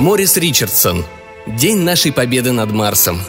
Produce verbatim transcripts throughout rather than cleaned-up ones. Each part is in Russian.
Морис Ричардсон. День нашей победы над Марсом.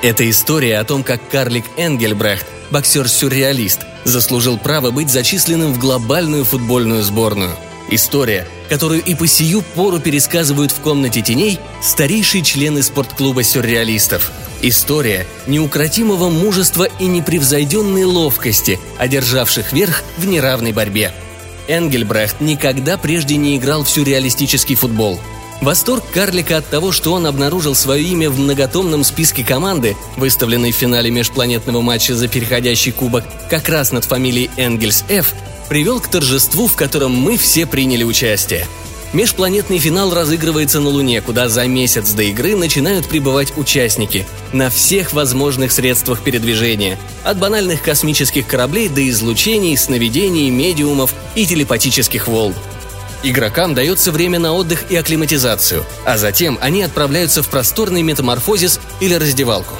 Это история о том, как Карлик Энгельбрехт, боксер-сюрреалист, заслужил право быть зачисленным в глобальную футбольную сборную. История, которую и по сию пору пересказывают в «Комнате теней» старейшие члены спортклуба сюрреалистов. История неукротимого мужества и непревзойденной ловкости, одержавших верх в неравной борьбе. Энгельбрехт никогда прежде не играл в сюрреалистический футбол. Восторг Карлика от того, что он обнаружил свое имя в многотомном списке команды, выставленной в финале межпланетного матча за переходящий кубок как раз над фамилией Энгельс Ф, привел к торжеству, в котором мы все приняли участие. Межпланетный финал разыгрывается на Луне, куда за месяц до игры начинают прибывать участники на всех возможных средствах передвижения, от банальных космических кораблей до излучений, сновидений, медиумов и телепатических волн. Игрокам дается время на отдых и акклиматизацию, а затем они отправляются в просторный метаморфозис или раздевалку.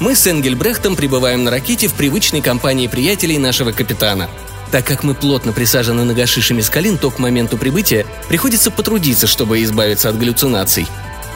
Мы с Энгельбрехтом прибываем на ракете в привычной компании приятелей нашего капитана. Так как мы плотно присажены на гашишами скалин, то к моменту прибытия приходится потрудиться, чтобы избавиться от галлюцинаций.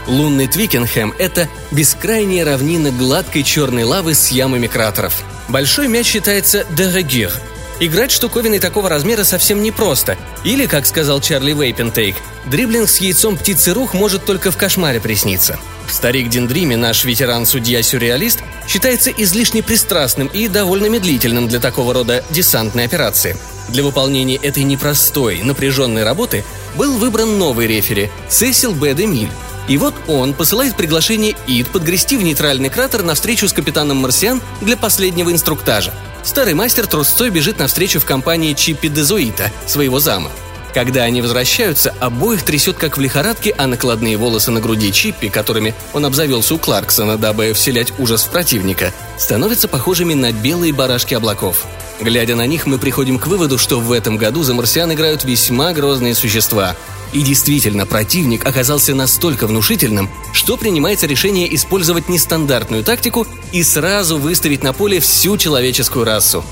Лунный Твикенхэм – это бескрайняя равнина гладкой черной лавы с ямами кратеров. Большой мяч считается «de rigueur». Играть штуковиной такого размера совсем непросто. Или, как сказал Чарли Вейпентейк, дриблинг с яйцом птицы-рух может только в кошмаре присниться. Старик Диндриме, наш ветеран-судья-сюрреалист, считается излишне пристрастным и довольно медлительным для такого рода десантной операции. Для выполнения этой непростой, напряженной работы был выбран новый рефери – Сесил Б. Де Милль. И вот он посылает приглашение Ид подгрести в нейтральный кратер на встречу с капитаном марсиан для последнего инструктажа. Старый мастер трусцой бежит навстречу в компании Чиппи Дезуита, своего зама. Когда они возвращаются, обоих трясет как в лихорадке, а накладные волосы на груди Чиппи, которыми он обзавелся у Кларксона, дабы вселять ужас в противника, становятся похожими на белые барашки облаков. Глядя на них, мы приходим к выводу, что в этом году за марсиан играют весьма грозные существа. И действительно, противник оказался настолько внушительным, что принимается решение использовать нестандартную тактику и сразу выставить на поле всю человеческую расу.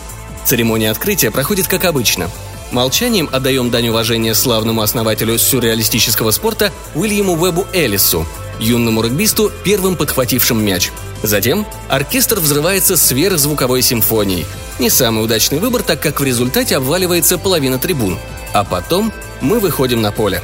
Церемония открытия проходит как обычно. Молчанием отдаем дань уважения славному основателю сюрреалистического спорта Уильяму Вебу Эллису, юному регбисту, первым подхватившим мяч. Затем оркестр взрывается сверхзвуковой симфонией. Не самый удачный выбор, так как в результате обваливается половина трибун. А потом мы выходим на поле.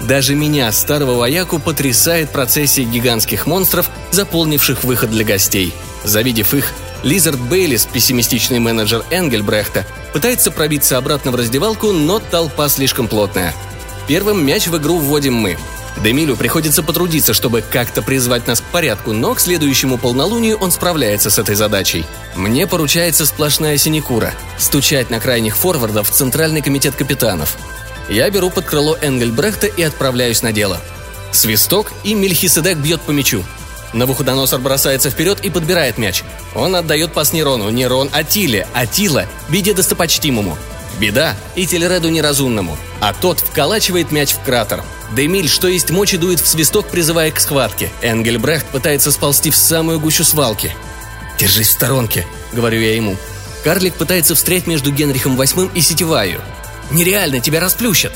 Даже меня, старого вояку, потрясает процессия гигантских монстров, заполнивших выход для гостей. Завидев их, Лизард Бейлис, пессимистичный менеджер Энгельбрехта, пытается пробиться обратно в раздевалку, но толпа слишком плотная. Первым мяч в игру вводим мы. Демилю приходится потрудиться, чтобы как-то призвать нас к порядку, но к следующему полнолунию он справляется с этой задачей. Мне поручается сплошная синекура – стучать на крайних форвардов в Центральный комитет капитанов. Я беру под крыло Энгельбрехта и отправляюсь на дело. Свисток, и Мельхиседек бьет по мячу. Навуходоносор бросается вперед и подбирает мяч. Он отдает пас Нерону, Нерон – Атиле, Атила – Беде достопочтимому. Беда – Итильреду неразумному, а тот вколачивает мяч в кратер. Демиль, что есть мочи, дует в свисток, призывая к схватке. Энгельбрехт пытается сползти в самую гущу свалки. «Держись в сторонке», — говорю я ему. Карлик пытается встрять между Генрихом Восьмым и Сетивайю. «Нереально, тебя расплющат!»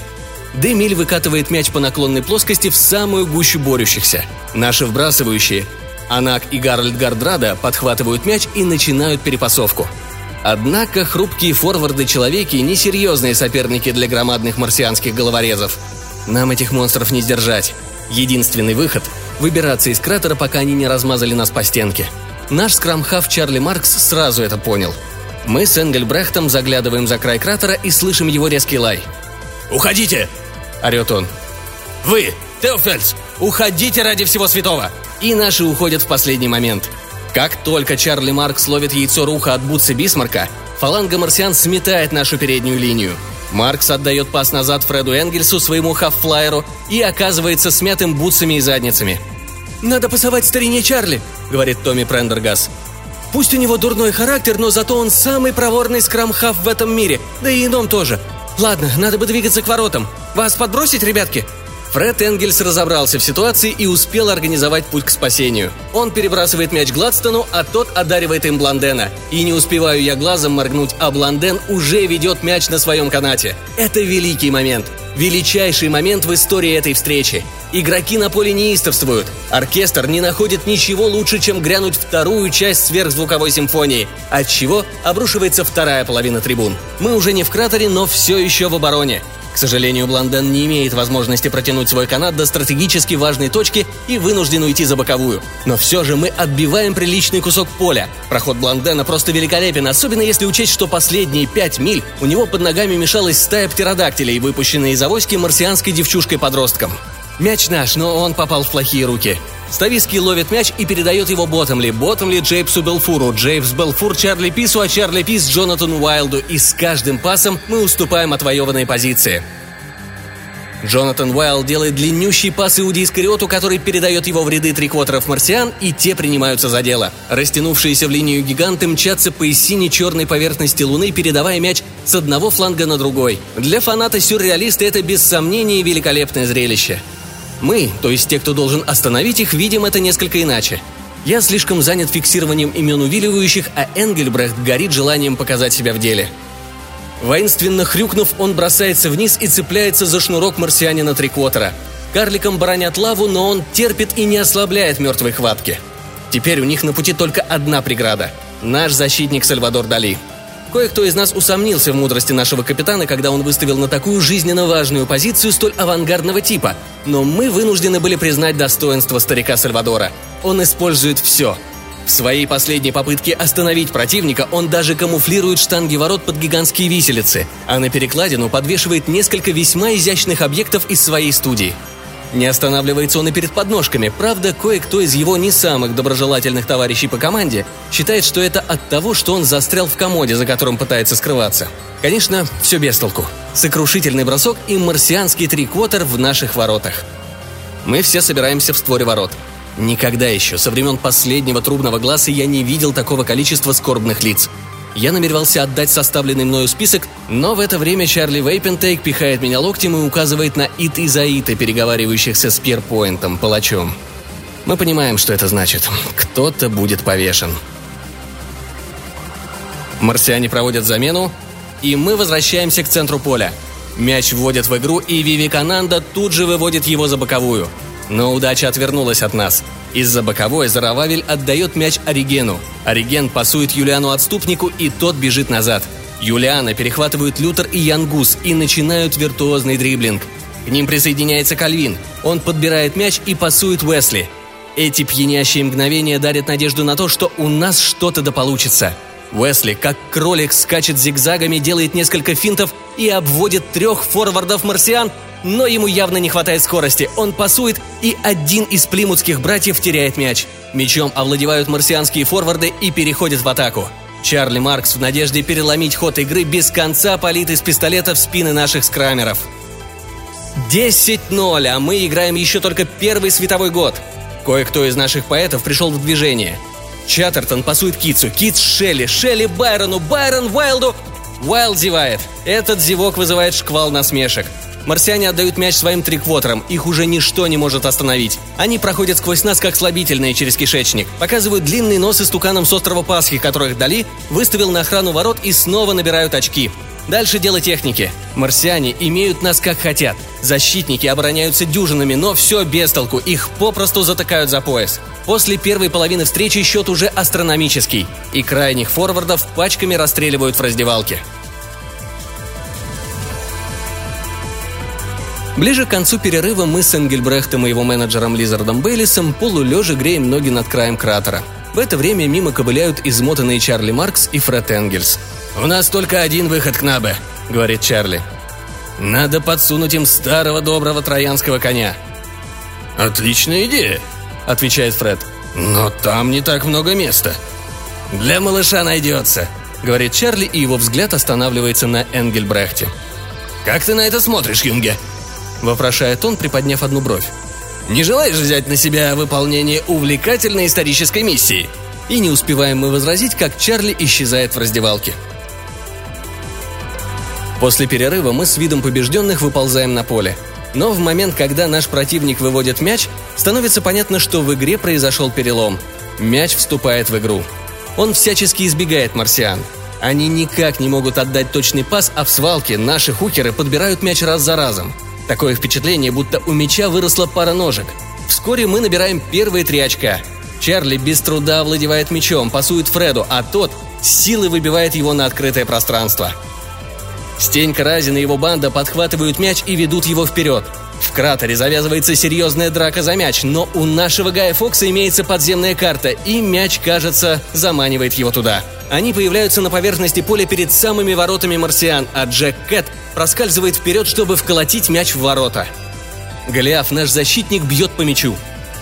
Демиль выкатывает мяч по наклонной плоскости в самую гущу борющихся. Наши вбрасывающие, Анак и Гарольд Гардрада, подхватывают мяч и начинают перепасовку. Однако хрупкие форварды-человеки – несерьезные соперники для громадных марсианских головорезов. Нам этих монстров не сдержать. Единственный выход – выбираться из кратера, пока они не размазали нас по стенке. Наш скрамхав Чарли Маркс сразу это понял. Мы с Энгельбрехтом заглядываем за край кратера и слышим его резкий лай. «Уходите!» – орет он. «Вы, Теофельс, уходите ради всего святого!» И наши уходят в последний момент. Как только Чарли Маркс ловит яйцо руха от бутсы Бисмарка, фаланга марсиан сметает нашу переднюю линию. Маркс отдает пас назад Фреду Энгельсу, своему хаффлайеру, и оказывается смятым бутсами и задницами. «Надо пасовать старине Чарли», — говорит Томми Прендергас. «Пусть у него дурной характер, но зато он самый проворный скрамхаф в этом мире, да и ином тоже. Ладно, надо бы двигаться к воротам. Вас подбросить, ребятки?» Фред Энгельс разобрался в ситуации и успел организовать путь к спасению. Он перебрасывает мяч Гладстону, а тот одаривает им Блондена. И не успеваю я глазом моргнуть, а Блонден уже ведет мяч на своем канате. Это великий момент. Величайший момент в истории этой встречи. Игроки на поле неистовствуют. Оркестр не находит ничего лучше, чем грянуть вторую часть сверхзвуковой симфонии, отчего обрушивается вторая половина трибун. Мы уже не в кратере, но все еще в обороне. К сожалению, Блонден не имеет возможности протянуть свой канат до стратегически важной точки и вынужден уйти за боковую. Но все же мы отбиваем приличный кусок поля. Проход Блондена просто великолепен, особенно если учесть, что последние пять миль у него под ногами мешалась стая птеродактилей, выпущенная из авоськи марсианской девчушкой-подростком. Мяч наш, но он попал в плохие руки. Ставиский ловит мяч и передает его Боттомли, Боттомли Джейпсу Белфуру, Джейпс Белфур Чарли Пису, а Чарли Пис Джонатану Уайлду, и с каждым пасом мы уступаем отвоеванные позиции. Джонатан Уайлд делает длиннющий пас Иуде Искариоту, который передает его в ряды триквотеров марсиан, и те принимаются за дело. Растянувшиеся в линию гиганты мчатся по сине-черной поверхности Луны, передавая мяч с одного фланга на другой. Для фаната-сюрреалиста это без сомнения великолепное зрелище. Мы, то есть те, кто должен остановить их, видим это несколько иначе. Я слишком занят фиксированием имен увиливающих, а Энгельбрехт горит желанием показать себя в деле. Воинственно хрюкнув, он бросается вниз и цепляется за шнурок марсианина триквотера. Карликам бронят лаву, но он терпит и не ослабляет мертвой хватки. Теперь у них на пути только одна преграда – наш защитник Сальвадор Дали. Кое-кто из нас усомнился в мудрости нашего капитана, когда он выставил на такую жизненно важную позицию столь авангардного типа, но мы вынуждены были признать достоинство старика Сальвадора. Он использует все. В своей последней попытке остановить противника он даже камуфлирует штанги ворот под гигантские виселицы, а на перекладину подвешивает несколько весьма изящных объектов из своей студии. Не останавливается он и перед подножками, правда, кое-кто из его не самых доброжелательных товарищей по команде считает, что это от того, что он застрял в комоде, за которым пытается скрываться. Конечно, все без толку. Сокрушительный бросок и марсианский триквотер в наших воротах. Мы все собираемся в створе ворот. Никогда еще, со времен последнего трубного гласа, я не видел такого количества скорбных лиц. Я намеревался отдать составленный мною список, но в это время Чарли Вейпентейк пихает меня локтем и указывает на Ит и Заита, переговаривающихся с Пьерпойнтом, палачом. Мы понимаем, что это значит. Кто-то будет повешен. Марсиане проводят замену, и мы возвращаемся к центру поля. Мяч вводят в игру, и Вивекананда тут же выводит его за боковую. Но удача отвернулась от нас. Из-за боковой Зарававель отдает мяч Оригену. Ориген пасует Юлиану-отступнику, и тот бежит назад. Юлиана перехватывают Лютер и Янгус и начинают виртуозный дриблинг. К ним присоединяется Кальвин. Он подбирает мяч и пасует Уэсли. Эти пьянящие мгновения дарят надежду на то, что у нас что-то да получится. Уэсли, как кролик, скачет зигзагами, делает несколько финтов и обводит трех форвардов марсиан, но ему явно не хватает скорости. Он пасует, и один из плимутских братьев теряет мяч. Мячом овладевают марсианские форварды и переходят в атаку. Чарли Маркс в надежде переломить ход игры без конца палит из пистолета в спины наших скраммеров. десять ноль, а мы играем еще только первый световой год. Кое-кто из наших поэтов пришел в движение. Чаттертон пасует Китсу, Китс Шелли, Шелли Байрону, Байрон Уайлду. Уайлд зевает. Этот зевок вызывает шквал насмешек. Марсиане отдают мяч своим триквотерам, их уже ничто не может остановить. Они проходят сквозь нас, как слабительные через кишечник, показывают длинный нос истуканам с острова Пасхи, которых Дали выставил на охрану ворот, и снова набирают очки. Дальше дело техники. Марсиане имеют нас как хотят. Защитники обороняются дюжинами, но все без толку, их попросту затыкают за пояс. После первой половины встречи счет уже астрономический, и крайних форвардов пачками расстреливают в раздевалке. Ближе к концу перерыва мы с Энгельбрехтом и его менеджером Лизардом Бейлисом полулежа греем ноги над краем кратера. В это время мимо ковыляют измотанные Чарли Маркс и Фред Энгельс. «У нас только один выход, Кнабе», — говорит Чарли. «Надо подсунуть им старого доброго троянского коня». «Отличная идея», — отвечает Фред. «Но там не так много места». «Для малыша найдется», — говорит Чарли, и его взгляд останавливается на Энгельбрехте. «Как ты на это смотришь, Юнге?» — вопрошает он, приподняв одну бровь. «Не желаешь взять на себя выполнение увлекательной исторической миссии?» И не успеваем мы возразить, как Чарли исчезает в раздевалке. После перерыва мы с видом побежденных выползаем на поле. Но в момент, когда наш противник выводит мяч, становится понятно, что в игре произошел перелом. Мяч вступает в игру. Он всячески избегает марсиан. Они никак не могут отдать точный пас, а в свалке наши хукеры подбирают мяч раз за разом. Такое впечатление, будто у мяча выросла пара ножек. Вскоре мы набираем первые три очка. Чарли без труда овладевает мячом, пасует Фреду, а тот с силой выбивает его на открытое пространство. Стенька Разин и его банда подхватывают мяч и ведут его вперед. В кратере завязывается серьезная драка за мяч, но у нашего Гая Фокса имеется подземная карта, и мяч, кажется, заманивает его туда. Они появляются на поверхности поля перед самыми воротами марсиан, а Джек Кэт проскальзывает вперед, чтобы вколотить мяч в ворота. Голиаф, наш защитник, бьет по мячу.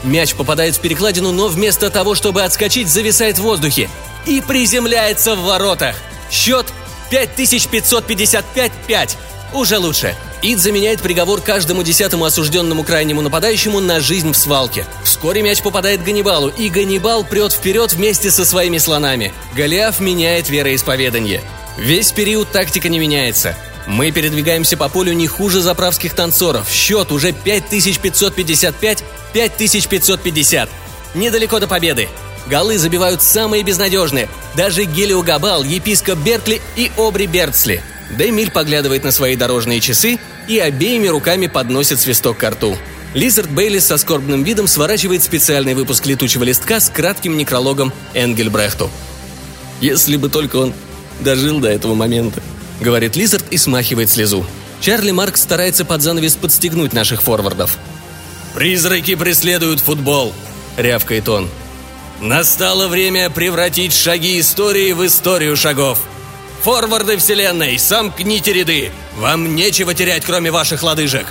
Мяч попадает в перекладину, но вместо того, чтобы отскочить, зависает в воздухе и приземляется в воротах. Счет пять тысяч пятьсот пятьдесят пять - пять. Уже лучше. Ид заменяет приговор каждому десятому осужденному крайнему нападающему на жизнь в свалке. Вскоре мяч попадает Ганнибалу, и Ганнибал прет вперед вместе со своими слонами. Голиаф меняет вероисповедание. Весь период тактика не меняется. Мы передвигаемся по полю не хуже заправских танцоров. Счет уже пять тысяч пятьсот пятьдесят пять - пять тысяч пятьсот пятьдесят. Недалеко до победы. Голы забивают самые безнадежные. Даже Гелио Габал, епископ Беркли и Обри Бертсли. Де Милль поглядывает на свои дорожные часы и обеими руками подносит свисток ко рту. Лизард Бейлис со скорбным видом сворачивает специальный выпуск «Летучего листка» с кратким некрологом Энгельбрехту. «Если бы только он дожил до этого момента», — говорит Лизард и смахивает слезу. Чарли Маркс старается под занавес подстегнуть наших форвардов. «Призраки преследуют футбол», — рявкает он. «Настало время превратить шаги истории в историю шагов. Форварды вселенной, сомкните ряды! Вам нечего терять, кроме ваших лодыжек!»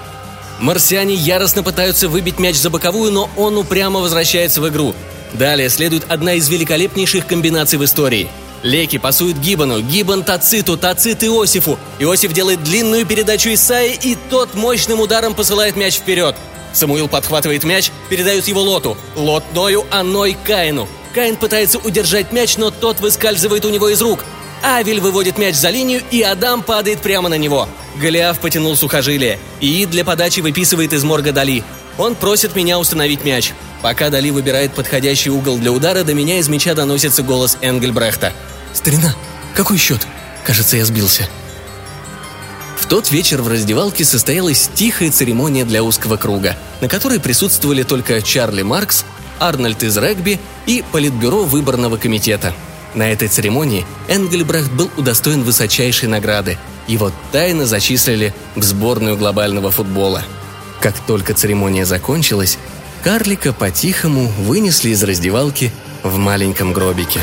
Марсиане яростно пытаются выбить мяч за боковую, но он упрямо возвращается в игру. Далее следует одна из великолепнейших комбинаций в истории. Леки пасует Гиббону, Гиббон Тациту, Тацит Иосифу. Иосиф делает длинную передачу Исаии, и тот мощным ударом посылает мяч вперед. Самуил подхватывает мяч, передает его Лоту. Лот Ною, а Ной Каину. Каин пытается удержать мяч, но тот выскальзывает у него из рук. Авель выводит мяч за линию, и Адам падает прямо на него. Голиаф потянул сухожилие. Иид для подачи выписывает из морга Дали. Он просит меня установить мяч. Пока Дали выбирает подходящий угол для удара, до меня из мяча доносится голос Энгельбрехта. «Старина, какой счет? Кажется, я сбился». В тот вечер в раздевалке состоялась тихая церемония для узкого круга, на которой присутствовали только Чарли Маркс, Арнольд из регби и политбюро выборного комитета. На этой церемонии Энгельбрехт был удостоен высочайшей награды. Его тайно зачислили в сборную глобального футбола. Как только церемония закончилась, карлика по-тихому вынесли из раздевалки в маленьком гробике.